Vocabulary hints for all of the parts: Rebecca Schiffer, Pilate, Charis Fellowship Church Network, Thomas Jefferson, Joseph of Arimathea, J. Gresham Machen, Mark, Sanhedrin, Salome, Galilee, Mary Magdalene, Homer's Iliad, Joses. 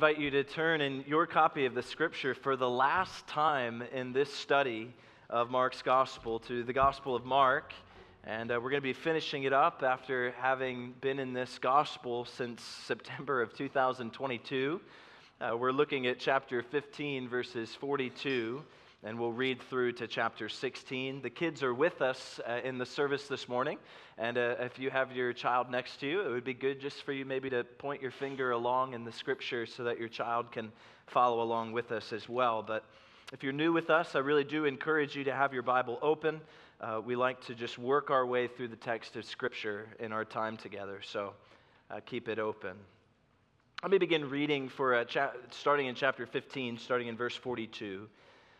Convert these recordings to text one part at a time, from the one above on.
invite you to turn in your copy of the Scripture for the last time in this study of Mark's Gospel to the Gospel of Mark. And we're going to be finishing it up after having been in this Gospel since September of 2022. We're looking at chapter 15, verses 42, and we'll read through to chapter 16. The kids are with us in the service this morning, and if you have your child next to you, it would be good just for you maybe to point your finger along in the Scripture so that your child can follow along with us as well. But if you're new with us, I really do encourage you to have your Bible open. We like to just work our way through the text of Scripture in our time together, so keep it open. Let me begin reading for starting in chapter 15, starting in verse 42.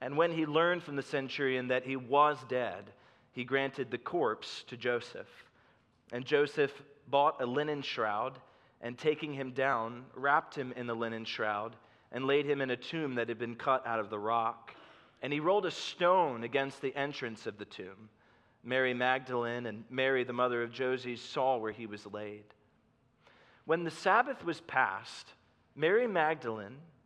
And when he learned from the centurion that he was dead, he granted the corpse to Joseph. And Joseph bought a linen shroud, and taking him down, wrapped him in the linen shroud, and laid him in a tomb that had been cut out of the rock. And he rolled a stone against the entrance of the tomb. Mary Magdalene and Mary, the mother of Joses, saw where he was laid. When the Sabbath was past, Mary Magdalene,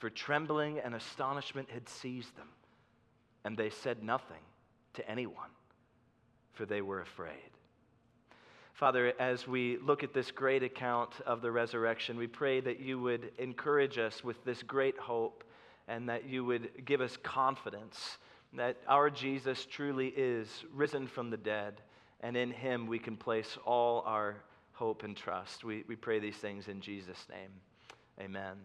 for trembling and astonishment had seized them. And they said nothing to anyone, for they were afraid." Father, as we look at this great account of the resurrection, we pray that you would encourage us with this great hope, and that you would give us confidence that our Jesus truly is risen from the dead, and in him we can place all our hope and trust. We pray these things in Jesus' name. Amen.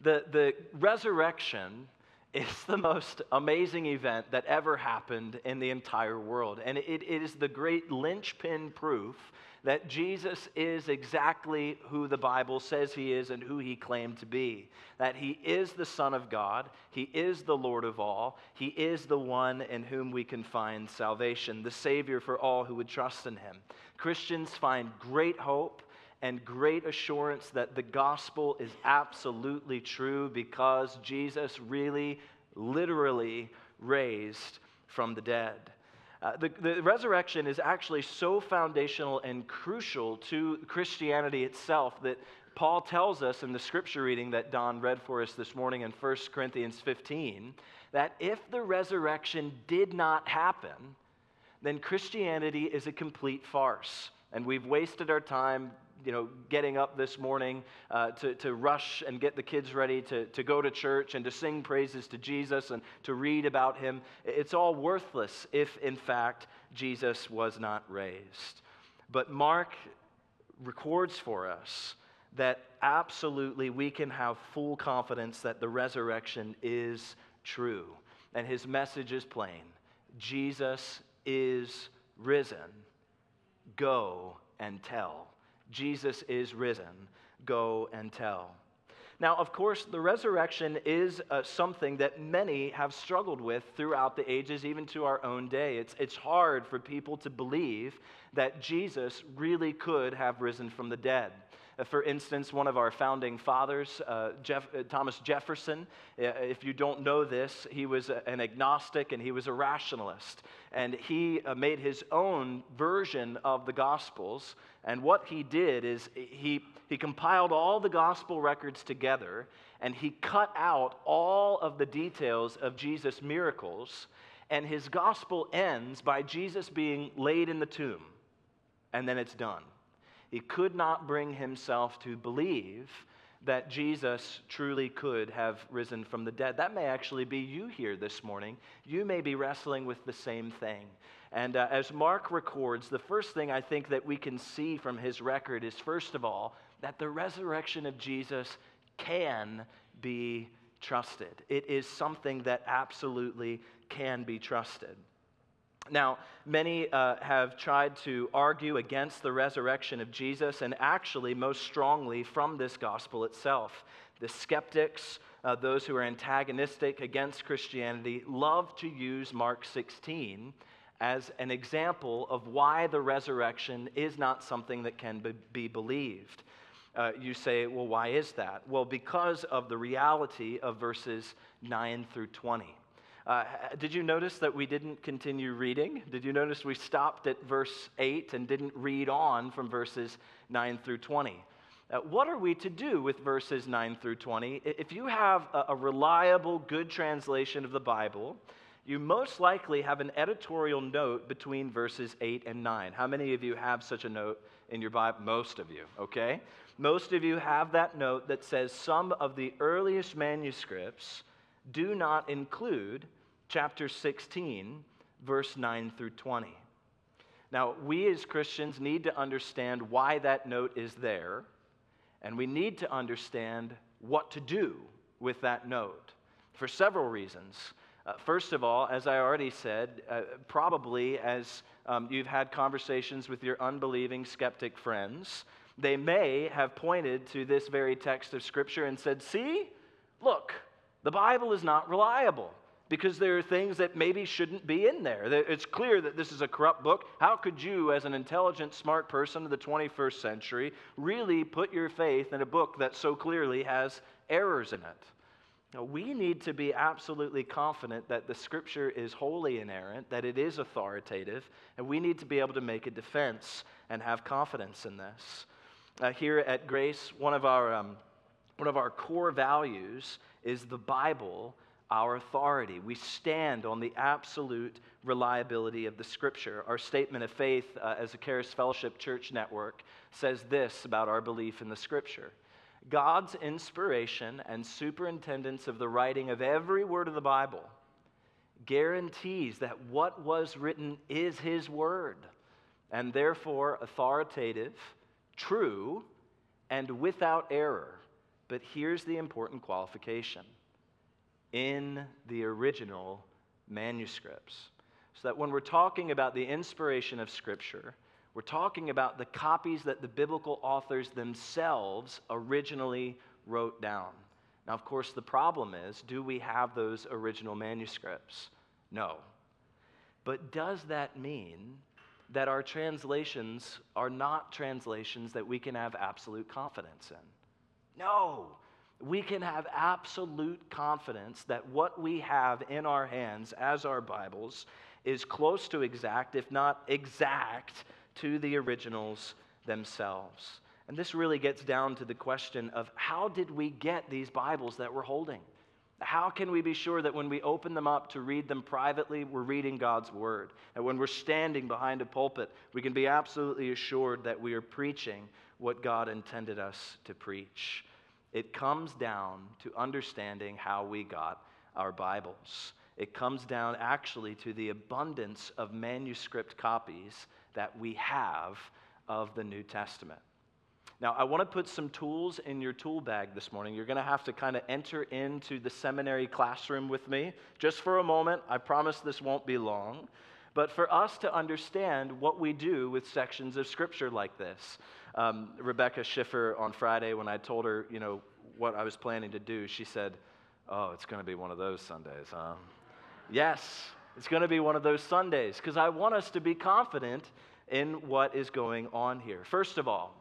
The resurrection is the most amazing event that ever happened in the entire world, and it is the great linchpin proof that Jesus is exactly who the Bible says he is and who he claimed to be, that he is the Son of God, he is the Lord of all, he is the one in whom we can find salvation, the Savior for all who would trust in him. Christians find great hope and great assurance that the gospel is absolutely true because Jesus really, literally raised from the dead. The resurrection is actually so foundational and crucial to Christianity itself that Paul tells us in the scripture reading that Don read for us this morning in 1 Corinthians 15, that if the resurrection did not happen, then Christianity is a complete farce, and we've wasted our time getting up this morning to rush and get the kids ready to go to church and to sing praises to Jesus and to read about him. It's all worthless if, in fact, Jesus was not raised. But Mark records for us that absolutely we can have full confidence that the resurrection is true. And his message is plain. Jesus is risen. Go and tell. Jesus is risen. Go and tell. Now, of course, the resurrection is something that many have struggled with throughout the ages, even to our own day. It's hard for people to believe that Jesus really could have risen from the dead. For instance, one of our founding fathers, Thomas Jefferson, if you don't know this, he was an agnostic and he was a rationalist. And he made his own version of the Gospels. And what he did is he compiled all the Gospel records together and he cut out all of the details of Jesus' miracles. And his Gospel ends by Jesus being laid in the tomb. And then it's done. He could not bring himself to believe that Jesus truly could have risen from the dead. That may actually be you here this morning. You may be wrestling with the same thing. And as Mark records, the first thing I think that we can see from his record is, first of all, that the resurrection of Jesus can be trusted. It is something that absolutely can be trusted. Now, many have tried to argue against the resurrection of Jesus, and actually most strongly from this gospel itself. The skeptics, those who are antagonistic against Christianity, love to use Mark 16 as an example of why the resurrection is not something that can be believed. You say, well, why is that? Well, because of the reality of verses 9 through 20. Did you notice that we didn't continue reading? Did you notice we stopped at verse 8 and didn't read on from verses 9 through 20? What are we to do with verses 9 through 20? If you have a reliable, good translation of the Bible, you most likely have an editorial note between verses 8 and 9. How many of you have such a note in your Bible? Most of you, okay? Most of you have that note that says some of the earliest manuscripts do not include chapter 16, verse 9 through 20. Now, we as Christians need to understand why that note is there, and we need to understand what to do with that note for several reasons. First of all, as I already said, probably as you've had conversations with your unbelieving skeptic friends, they may have pointed to this very text of Scripture and said, see, look, the Bible is not reliable, because there are things that maybe shouldn't be in there. It's clear that this is a corrupt book. How could you, as an intelligent, smart person of the 21st century, really put your faith in a book that so clearly has errors in it? Now, we need to be absolutely confident that the Scripture is wholly inerrant, that it is authoritative, and we need to be able to make a defense and have confidence in this. Here at Grace, one of our core values is the Bible, our authority. We stand on the absolute reliability of the Scripture. Our statement of faith as a Charis Fellowship Church Network says this about our belief in the Scripture. God's inspiration and superintendence of the writing of every word of the Bible guarantees that what was written is His word, and therefore authoritative, true, and without error. But here's the important qualification: in the original manuscripts. So that when we're talking about the inspiration of Scripture, we're talking about the copies that the biblical authors themselves originally wrote down. Now, of course, the problem is, do we have those original manuscripts? No. But does that mean that our translations are not translations that we can have absolute confidence in? No, we can have absolute confidence that what we have in our hands as our Bibles is close to exact, if not exact, to the originals themselves. And this really gets down to the question of, how did we get these Bibles that we're holding? How can we be sure that when we open them up to read them privately, we're reading God's Word? And when we're standing behind a pulpit, we can be absolutely assured that we are preaching what God intended us to preach. It comes down to understanding how we got our Bibles. It comes down actually to the abundance of manuscript copies that we have of the New Testament. Now, I want to put some tools in your tool bag this morning. You're going to have to kind of enter into the seminary classroom with me just for a moment. I promise this won't be long. But for us to understand what we do with sections of Scripture like this. Rebecca Schiffer on Friday, when I told her, you know, what I was planning to do, she said, oh, it's going to be one of those Sundays, huh? Yes, it's going to be one of those Sundays, because I want us to be confident in what is going on here. First of all,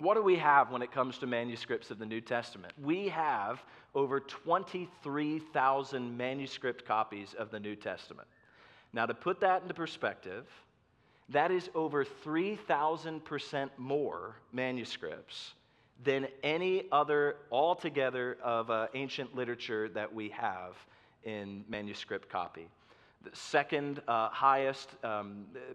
What do we have when it comes to manuscripts of the New Testament? We have over 23,000 manuscript copies of the New Testament. Now, to put that into perspective, that is over 3,000% more manuscripts than any other altogether of ancient literature that we have in manuscript copy. The second highest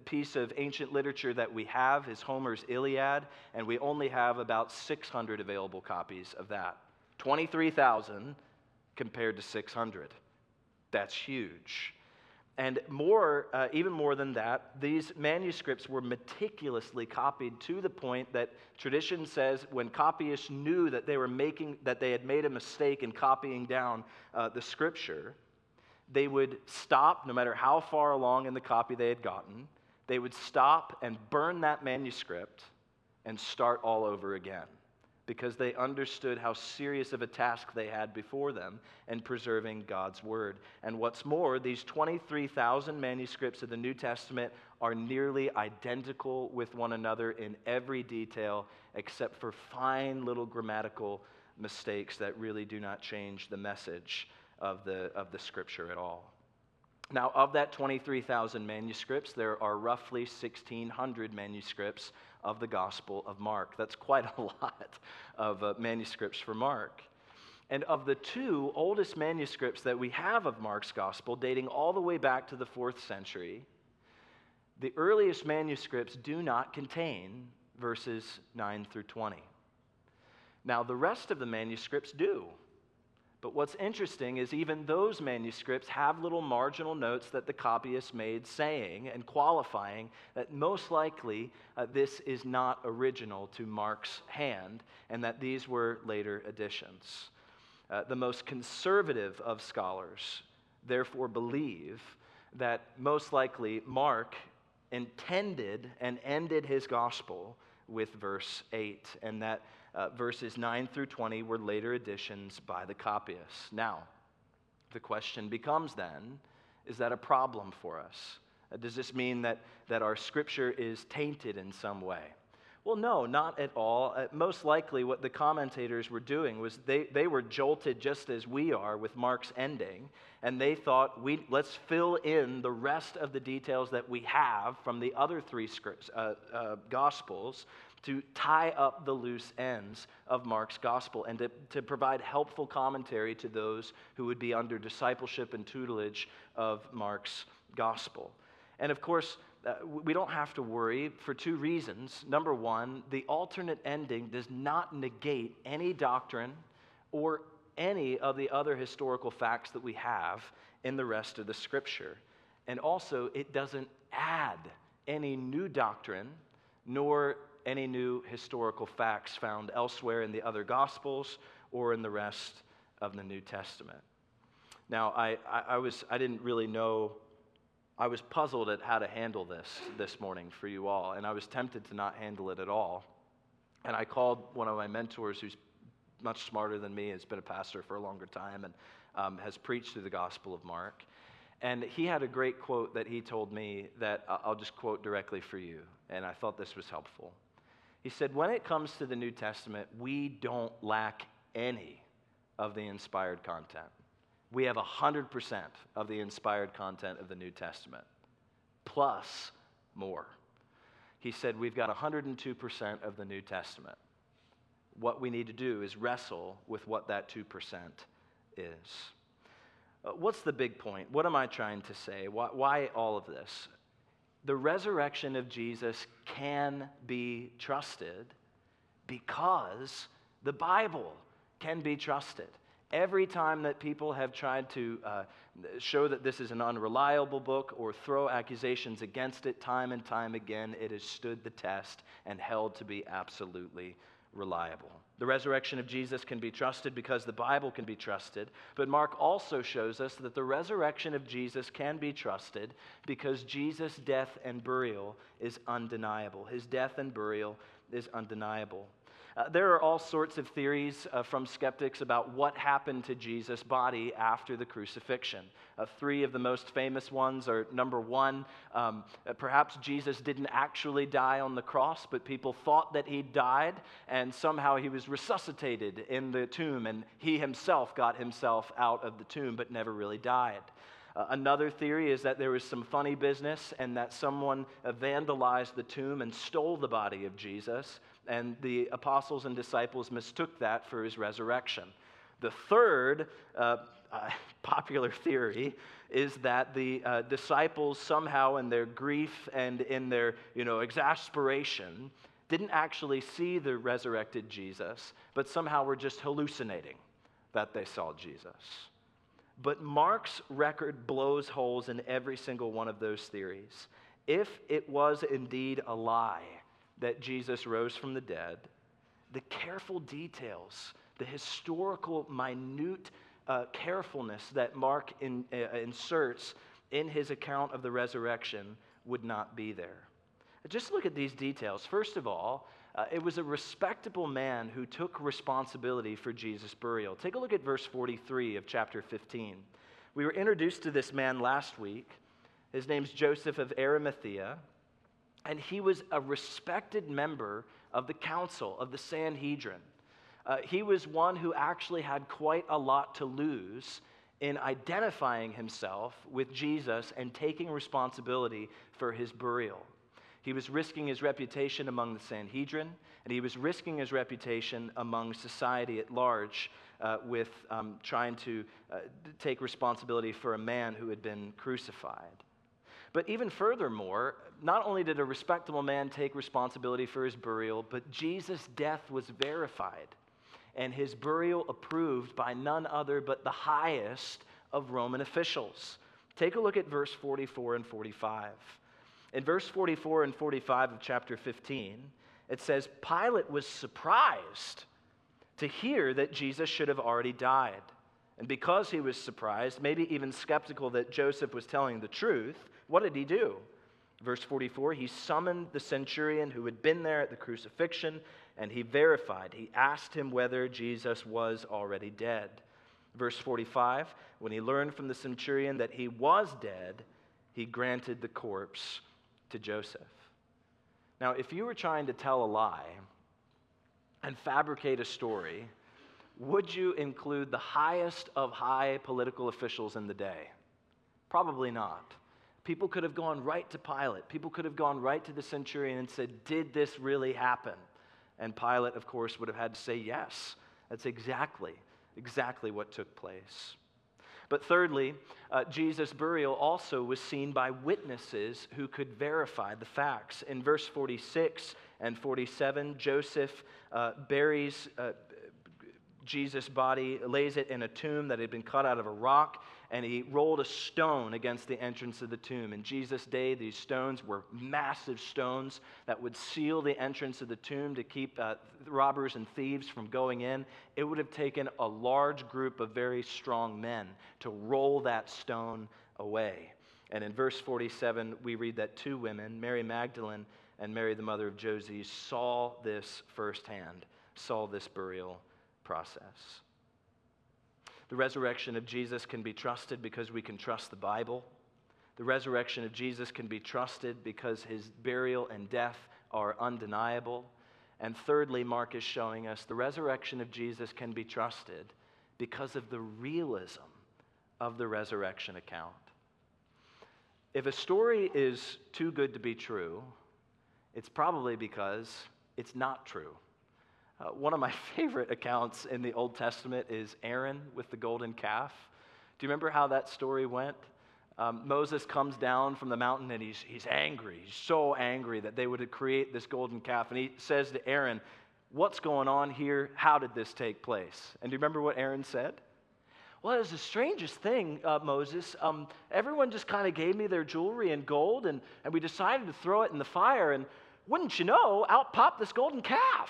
piece of ancient literature that we have is Homer's Iliad, and we only have about 600 available copies of that. 23,000 compared to 600. That's huge. And more, even more than that, these manuscripts were meticulously copied to the point that tradition says when copyists knew that they had made a mistake in copying down the scripture, they would stop, no matter how far along in the copy they had gotten, they would stop and burn that manuscript and start all over again, because they understood how serious of a task they had before them in preserving God's Word. And what's more, these 23,000 manuscripts of the New Testament are nearly identical with one another in every detail, except for fine little grammatical mistakes that really do not change the message of the Scripture at all. Now, of that 23,000 manuscripts, there are roughly 1,600 manuscripts of the Gospel of Mark. That's quite a lot of manuscripts for Mark. And of the two oldest manuscripts that we have of Mark's Gospel, dating all the way back to the 4th century, the earliest manuscripts do not contain verses 9 through 20. Now, the rest of the manuscripts do. But what's interesting is even those manuscripts have little marginal notes that the copyist made saying and qualifying that most likely this is not original to Mark's hand and that these were later additions. The most conservative of scholars therefore believe that most likely Mark intended and ended his gospel with verse 8, and that verses 9 through 20 were later additions by the copyists. Now, the question becomes then, is that a problem for us? Does this mean that our scripture is tainted in some way? Well, no, not at all. Most likely what the commentators were doing was they were jolted just as we are with Mark's ending, and they thought, let's fill in the rest of the details that we have from the other three Gospels to tie up the loose ends of Mark's Gospel and to provide helpful commentary to those who would be under discipleship and tutelage of Mark's Gospel. And of course, we don't have to worry for two reasons. Number one, the alternate ending does not negate any doctrine or any of the other historical facts that we have in the rest of the Scripture. And also, it doesn't add any new doctrine nor any new historical facts found elsewhere in the other Gospels or in the rest of the New Testament. Now, I didn't really know. I was puzzled at how to handle this morning for you all, and I was tempted to not handle it at all. And I called one of my mentors who's much smarter than me, has been a pastor for a longer time, and has preached through the Gospel of Mark. And he had a great quote that he told me that I'll just quote directly for you, and I thought this was helpful. He said, "When it comes to the New Testament, we don't lack any of the inspired content. We have 100% of the inspired content of the New Testament, plus more." He said, we've got 102% of the New Testament. What we need to do is wrestle with what that 2% is. What's the big point? What am I trying to say? Why all of this? The resurrection of Jesus can be trusted because the Bible can be trusted. Every time that people have tried to show that this is an unreliable book or throw accusations against it, time and time again, it has stood the test and held to be absolutely reliable. The resurrection of Jesus can be trusted because the Bible can be trusted, but Mark also shows us that the resurrection of Jesus can be trusted because Jesus' death and burial is undeniable. His death and burial is undeniable. There are all sorts of theories from skeptics about what happened to Jesus' body after the crucifixion. Three of the most famous ones are, number one, perhaps Jesus didn't actually die on the cross, but people thought that he died, and somehow he was resuscitated in the tomb, and he himself got himself out of the tomb, but never really died. Another theory is that there was some funny business and that someone vandalized the tomb and stole the body of Jesus, and the apostles and disciples mistook that for his resurrection. The third popular theory is that the disciples somehow in their grief and in their exasperation didn't actually see the resurrected Jesus, but somehow were just hallucinating that they saw Jesus. But Mark's record blows holes in every single one of those theories. If it was indeed a lie that Jesus rose from the dead, the careful details, the historical minute carefulness that Mark inserts in his account of the resurrection would not be there. Just look at these details. First of all, it was a respectable man who took responsibility for Jesus' burial. Take a look at verse 43 of chapter 15. We were introduced to this man last week. His name's Joseph of Arimathea, and he was a respected member of the council, of the Sanhedrin. He was one who actually had quite a lot to lose in identifying himself with Jesus and taking responsibility for his burial. He was risking his reputation among the Sanhedrin, and he was risking his reputation among society at large with trying to take responsibility for a man who had been crucified. But even furthermore, not only did a respectable man take responsibility for his burial, but Jesus' death was verified and his burial approved by none other but the highest of Roman officials. Take a look at verse 44 and 45. In verse 44 and 45 of chapter 15, it says, Pilate was surprised to hear that Jesus should have already died. And because he was surprised, maybe even skeptical that Joseph was telling the truth, what did he do? Verse 44, he summoned the centurion who had been there at the crucifixion, and he verified. He asked him whether Jesus was already dead. Verse 45, when he learned from the centurion that he was dead, he granted the corpse to Joseph. Now, if you were trying to tell a lie and fabricate a story, would you include the highest of high political officials in the day? Probably not. People could have gone right to Pilate. People could have gone right to the centurion and said, did this really happen? And Pilate, of course, would have had to say yes. That's exactly what took place. But thirdly, Jesus' burial also was seen by witnesses who could verify the facts. In verse 46 and 47, Joseph buries Jesus' body, lays it in a tomb that had been cut out of a rock, and he rolled a stone against the entrance of the tomb. In Jesus' day, these stones were massive stones that would seal the entrance of the tomb to keep robbers and thieves from going in. It would have taken a large group of very strong men to roll that stone away. And in verse 47, we read that two women, Mary Magdalene and Mary, the mother of Joses, saw this firsthand, saw this burial process. The resurrection of Jesus can be trusted because we can trust the Bible. The resurrection of Jesus can be trusted because his burial and death are undeniable. And thirdly, Mark is showing us the resurrection of Jesus can be trusted because of the realism of the resurrection account. If a story is too good to be true, it's probably because it's not true. One of my favorite accounts in the Old Testament is Aaron with the golden calf. Do you remember how that story went? Moses comes down from the mountain and he's angry. He's so angry that they would create this golden calf. And he says to Aaron, what's going on here? How did this take place? And do you remember what Aaron said? Well, it was the strangest thing, Moses. Everyone just kind of gave me their jewelry and gold, and we decided to throw it in the fire. And wouldn't you know, out popped this golden calf.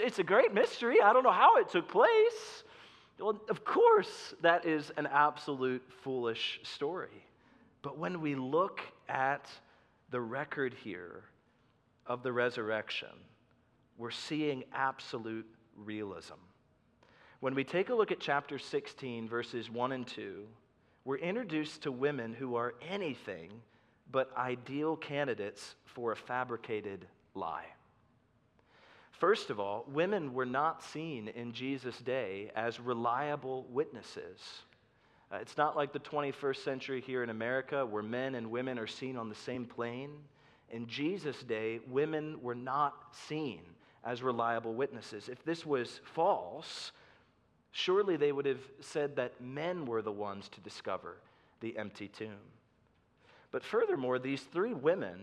It's a great mystery. I don't know how it took place. Well, of course, that is an absolute foolish story. But when we look at the record here of the resurrection, we're seeing absolute realism. When we take a look at chapter 16, verses 1 and 2, we're introduced to women who are anything but ideal candidates for a fabricated lie. First of all, women were not seen in Jesus' day as reliable witnesses. It's not like the 21st century here in America where men and women are seen on the same plane. In Jesus' day, women were not seen as reliable witnesses. If this was false, surely they would have said that men were the ones to discover the empty tomb. But furthermore, these three women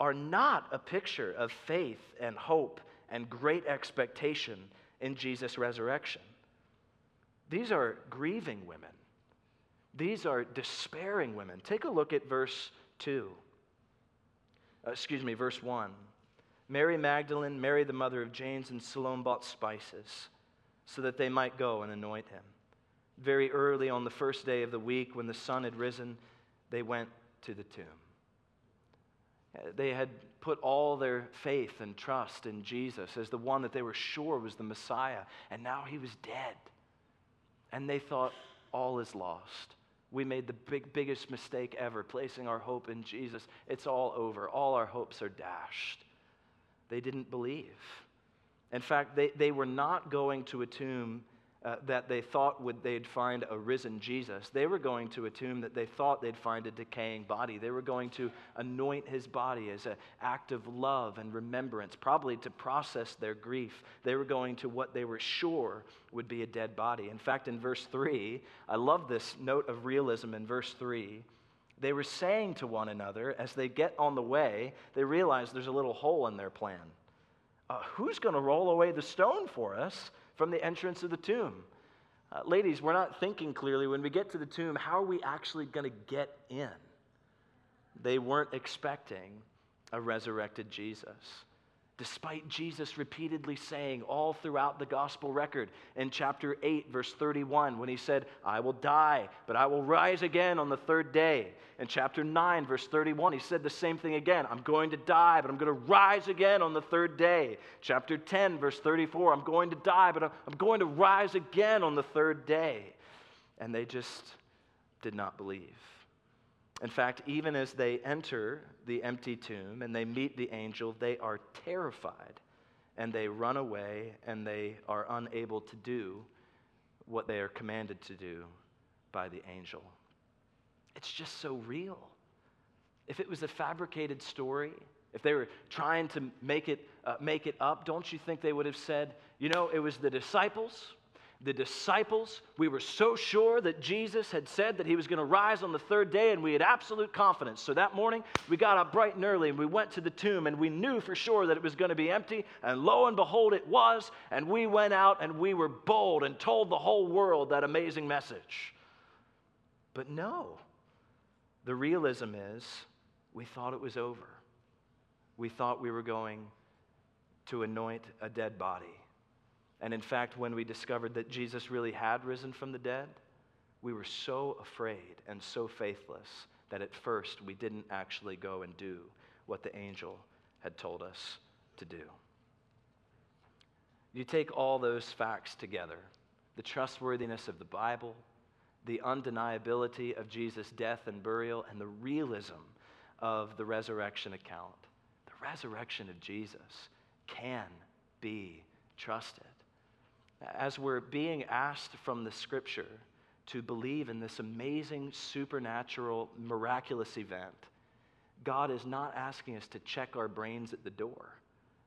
are not a picture of faith and hope and great expectation in Jesus' resurrection. These are grieving women. These are despairing women. Take a look at verse 1. Mary Magdalene, Mary the mother of James, and Salome bought spices so that they might go and anoint him. Very early on the first day of the week, when the sun had risen, they went to the tomb. They had put all their faith and trust in Jesus as the one that they were sure was the Messiah, and now he was dead. And they thought, all is lost. We made the biggest mistake ever, placing our hope in Jesus. It's all over. All our hopes are dashed. They didn't believe. In fact, they were not going to a tomb that they thought they'd find a risen Jesus. They were going to a tomb that they thought they'd find a decaying body. They were going to anoint his body as an act of love and remembrance, probably to process their grief. They were going to what they were sure would be a dead body. In fact, in verse 3, I love this note of realism in verse 3. They were saying to one another, as they get on the way, they realize there's a little hole in their plan. Who's going to roll away the stone for us from the entrance of the tomb? Ladies, we're not thinking clearly. When we get to the tomb, how are we actually going to get in? They weren't expecting a resurrected Jesus, despite Jesus repeatedly saying all throughout the gospel record in chapter 8, verse 31, when he said, I will die, but I will rise again on the third day. In chapter 9, verse 31, he said the same thing again. I'm going to die, but I'm going to rise again on the third day. Chapter 10, verse 34, I'm going to die, but I'm going to rise again on the third day. And they just did not believe. In fact, even as they enter the empty tomb and they meet the angel, they are terrified and they run away and they are unable to do what they are commanded to do by the angel. It's just so real. If it was a fabricated story, if they were trying to make it up, don't you think they would have said, you know, it was the disciples? The disciples, we were so sure that Jesus had said that he was going to rise on the third day, and we had absolute confidence. So that morning, we got up bright and early, and we went to the tomb, and we knew for sure that it was going to be empty, and lo and behold, it was, and we went out, and we were bold and told the whole world that amazing message. But no, the realism is we thought it was over. We thought we were going to anoint a dead body. And in fact, when we discovered that Jesus really had risen from the dead, we were so afraid and so faithless that at first we didn't actually go and do what the angel had told us to do. You take all those facts together, the trustworthiness of the Bible, the undeniability of Jesus' death and burial, and the realism of the resurrection account. The resurrection of Jesus can be trusted. As we're being asked from the Scripture to believe in this amazing, supernatural, miraculous event, God is not asking us to check our brains at the door,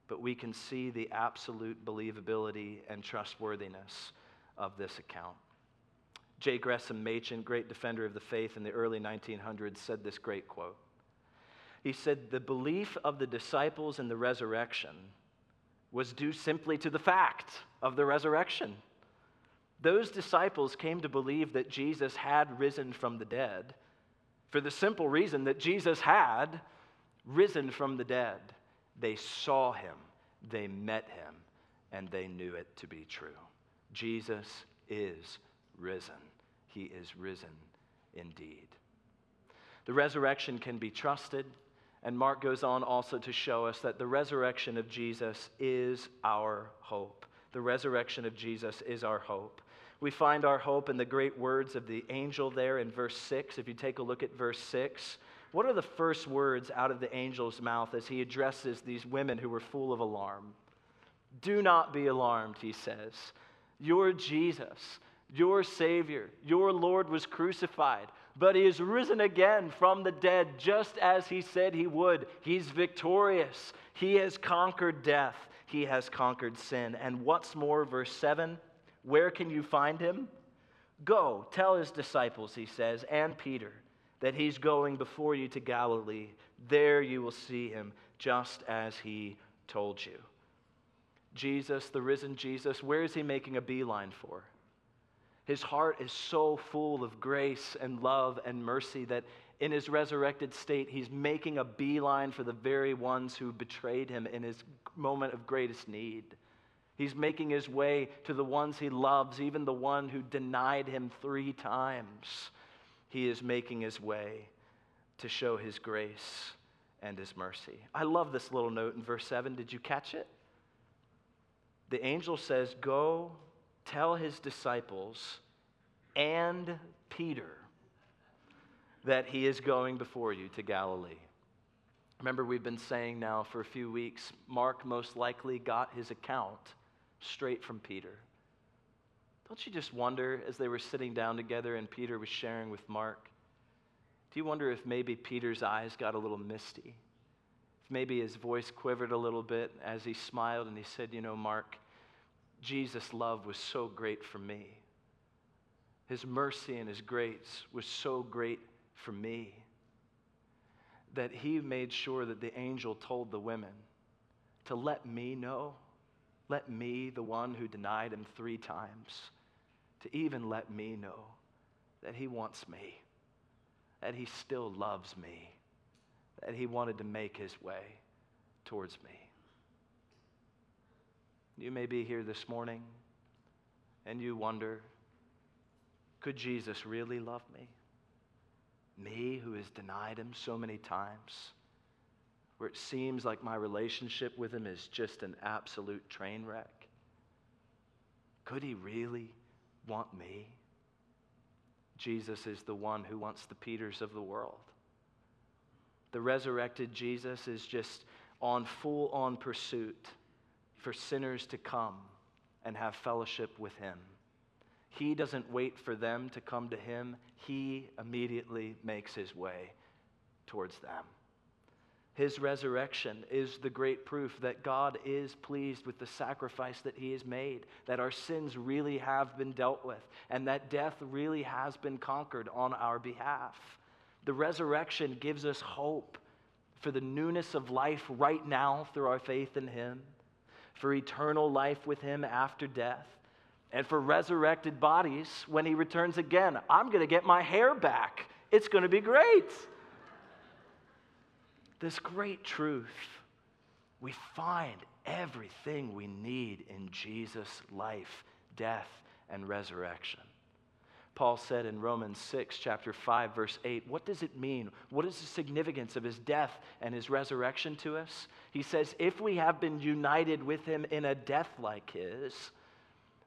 but we can see the absolute believability and trustworthiness of this account. J. Gresham Machen, great defender of the faith in the early 1900s, said this great quote. He said, "The belief of the disciples in the resurrection was due simply to the fact of the resurrection. Those disciples came to believe that Jesus had risen from the dead for the simple reason that Jesus had risen from the dead. They saw him, they met him, and they knew it to be true. Jesus is risen. He is risen indeed." The resurrection can be trusted And Mark goes on also to show us that the resurrection of Jesus is our hope. The resurrection of Jesus is our hope. We find our hope in the great words of the angel there in verse 6. If you take a look at verse 6, what are the first words out of the angel's mouth as he addresses these women who were full of alarm? "Do not be alarmed," he says. "Your Jesus, your Savior, your Lord was crucified, but he is risen again from the dead, just as he said he would. He's victorious. He has conquered death. He has conquered sin." And what's more, verse 7, "Where can you find him?" "Go, tell his disciples," he says, "and Peter, that he's going before you to Galilee. There you will see him, just as he told you." Jesus, the risen Jesus, where is he making a beeline for? His heart is so full of grace and love and mercy that in his resurrected state, he's making a beeline for the very ones who betrayed him in his moment of greatest need. He's making his way to the ones he loves, even the one who denied him 3 times. He is making his way to show his grace and his mercy. I love this little note in verse 7. Did you catch it? The angel says, "Go tell his disciples and Peter that he is going before you to Galilee." Remember, we've been saying now for a few weeks, Mark most likely got his account straight from Peter. Don't you just wonder, as they were sitting down together and Peter was sharing with Mark, do you wonder if maybe Peter's eyes got a little misty? If maybe his voice quivered a little bit as he smiled and he said, "You know, Mark, Jesus' love was so great for me. His mercy and his grace was so great for me that he made sure that the angel told the women to let me know, let me, the one who denied him 3 times, to even let me know that he wants me, that he still loves me, that he wanted to make his way towards me." You may be here this morning and you wonder, could Jesus really love me? Me who has denied him so many times, where it seems like my relationship with him is just an absolute train wreck. Could he really want me? Jesus is the one who wants the Peters of the world. The resurrected Jesus is just on full-on pursuit for sinners to come and have fellowship with him. He doesn't wait for them to come to him. He immediately makes his way towards them. His resurrection is the great proof that God is pleased with the sacrifice that he has made, that our sins really have been dealt with, and that death really has been conquered on our behalf. The resurrection gives us hope for the newness of life right now through our faith in him, for eternal life with him after death, and for resurrected bodies when he returns again. I'm going to get my hair back. It's going to be great. This great truth, we find everything we need in Jesus' life, death, and resurrection. Paul said in Romans 6, chapter 5, verse 8, what does it mean? What is the significance of his death and his resurrection to us? He says, if we have been united with him in a death like his,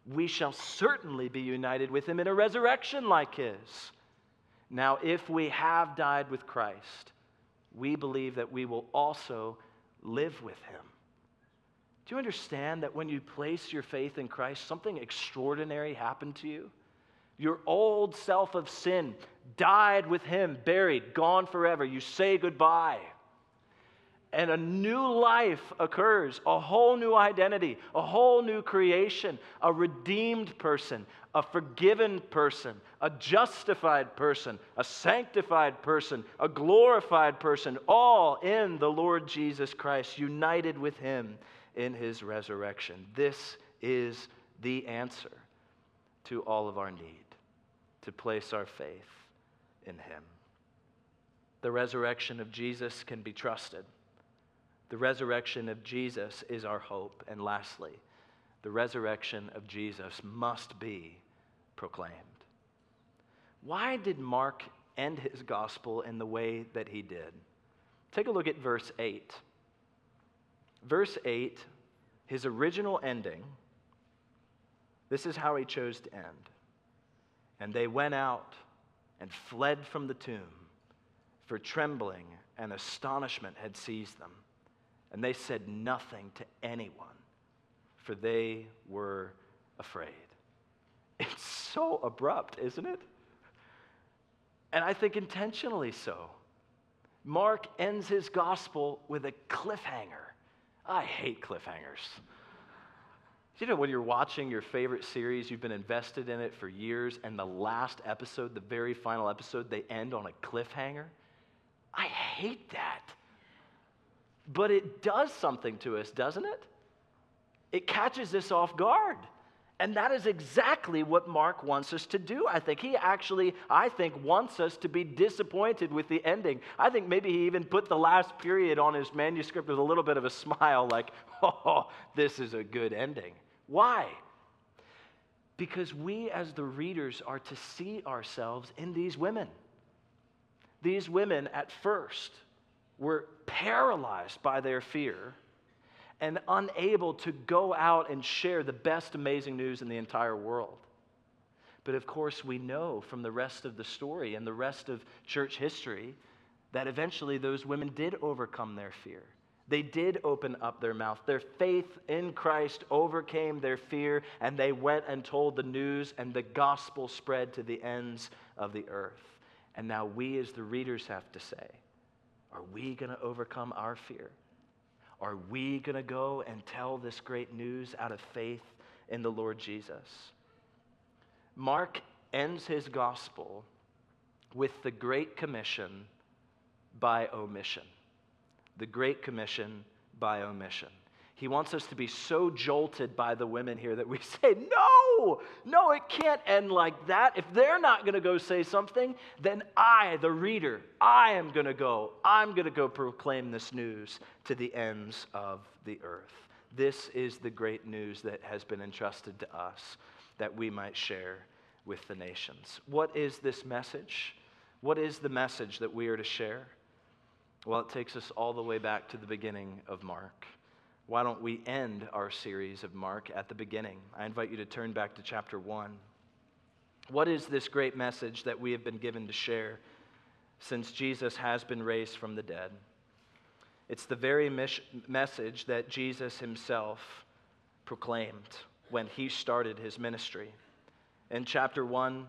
we shall certainly be united with him in a resurrection like his. Now, if we have died with Christ, we believe that we will also live with him. Do you understand that when you place your faith in Christ, something extraordinary happened to you? Your old self of sin died with him, buried, gone forever. You say goodbye. And a new life occurs, a whole new identity, a whole new creation, a redeemed person, a forgiven person, a justified person, a sanctified person, a glorified person, all in the Lord Jesus Christ, united with him in his resurrection. This is the answer to all of our need, to place our faith in him. The resurrection of Jesus can be trusted. The resurrection of Jesus is our hope. And lastly, the resurrection of Jesus must be proclaimed. Why did Mark end his gospel in the way that he did? Take a look at verse 8. Verse 8, his original ending, this is how he chose to end. And they went out and fled from the tomb, for trembling and astonishment had seized them. And they said nothing to anyone, for they were afraid. It's so abrupt, isn't it? And I think intentionally so. Mark ends his gospel with a cliffhanger. I hate cliffhangers. You know, when you're watching your favorite series, you've been invested in it for years, and the last episode, the very final episode, they end on a cliffhanger? I hate that. But it does something to us, doesn't it? It catches us off guard. And that is exactly what Mark wants us to do, I think. He actually, I think, wants us to be disappointed with the ending. I think maybe he even put the last period on his manuscript with a little bit of a smile, like, oh, this is a good ending. Why? Because we, as the readers, are to see ourselves in these women. These women, at first, were paralyzed by their fear and unable to go out and share the best amazing news in the entire world. But of course, we know from the rest of the story and the rest of church history that eventually those women did overcome their fear. They did open up their mouth. Their faith in Christ overcame their fear, and they went and told the news, and the gospel spread to the ends of the earth. And now we as the readers have to say, are we going to overcome our fear? Are we going to go and tell this great news out of faith in the Lord Jesus? Mark ends his gospel with the Great Commission by omission. The Great Commission by omission. He wants us to be so jolted by the women here that we say, no, it can't end like that. If they're not going to go say something, then I, the reader, I am going to go. I'm going to go proclaim this news to the ends of the earth. This is the great news that has been entrusted to us that we might share with the nations. What is this message? What is the message that we are to share? Well, it takes us all the way back to the beginning of Mark. Why don't we end our series of Mark at the beginning? I invite you to turn back to chapter 1. What is this great message that we have been given to share since Jesus has been raised from the dead? It's the very message that Jesus himself proclaimed when he started his ministry. In chapter 1,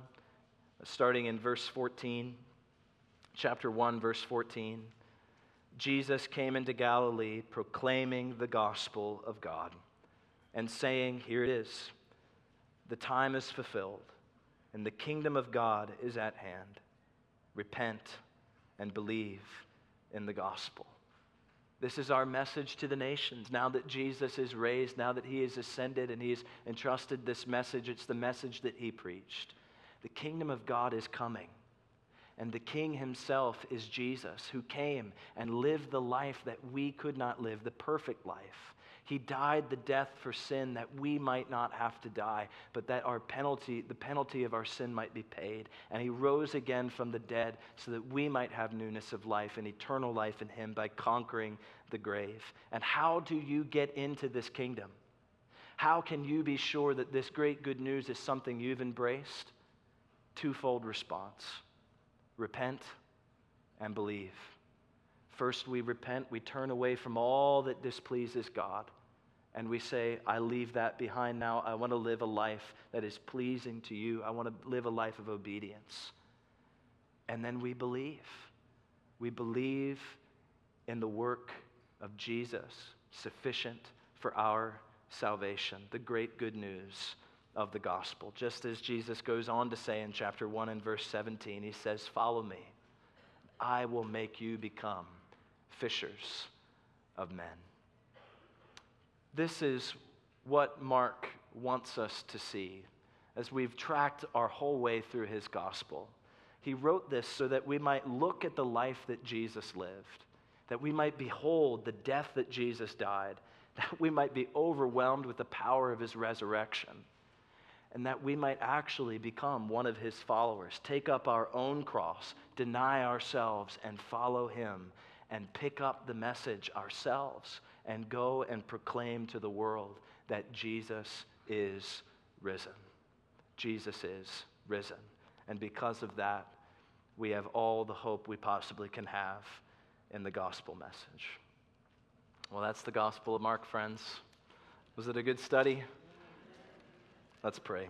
starting in verse 14, chapter 1, verse 14, Jesus came into Galilee proclaiming the gospel of God and saying, here it is, the time is fulfilled and the kingdom of God is at hand. Repent and believe in the gospel. This is our message to the nations. Now that Jesus is raised, now that he is ascended and he's entrusted this message, it's the message that he preached. The kingdom of God is coming. And the King himself is Jesus, who came and lived the life that we could not live, the perfect life. He died the death for sin that we might not have to die, but that our penalty, the penalty of our sin might be paid. And he rose again from the dead so that we might have newness of life and eternal life in him by conquering the grave. And how do you get into this kingdom? How can you be sure that this great good news is something you've embraced? Twofold response. Repent and believe. First, we repent, we turn away from all that displeases God, and we say, I leave that behind now. I want to live a life that is pleasing to you. I want to live a life of obedience. And then we believe. We believe in the work of Jesus, sufficient for our salvation, the great good news of the gospel. Just as Jesus goes on to say in chapter 1 and verse 17, he says, follow me. I will make you become fishers of men. This is what Mark wants us to see as we've tracked our whole way through his gospel. He wrote this so that we might look at the life that Jesus lived, that we might behold the death that Jesus died, that we might be overwhelmed with the power of his resurrection, and that we might actually become one of his followers, take up our own cross, deny ourselves, and follow him and pick up the message ourselves and go and proclaim to the world that Jesus is risen. Jesus is risen. And because of that, we have all the hope we possibly can have in the gospel message. Well, that's the Gospel of Mark, friends. Was it a good study? Let's pray.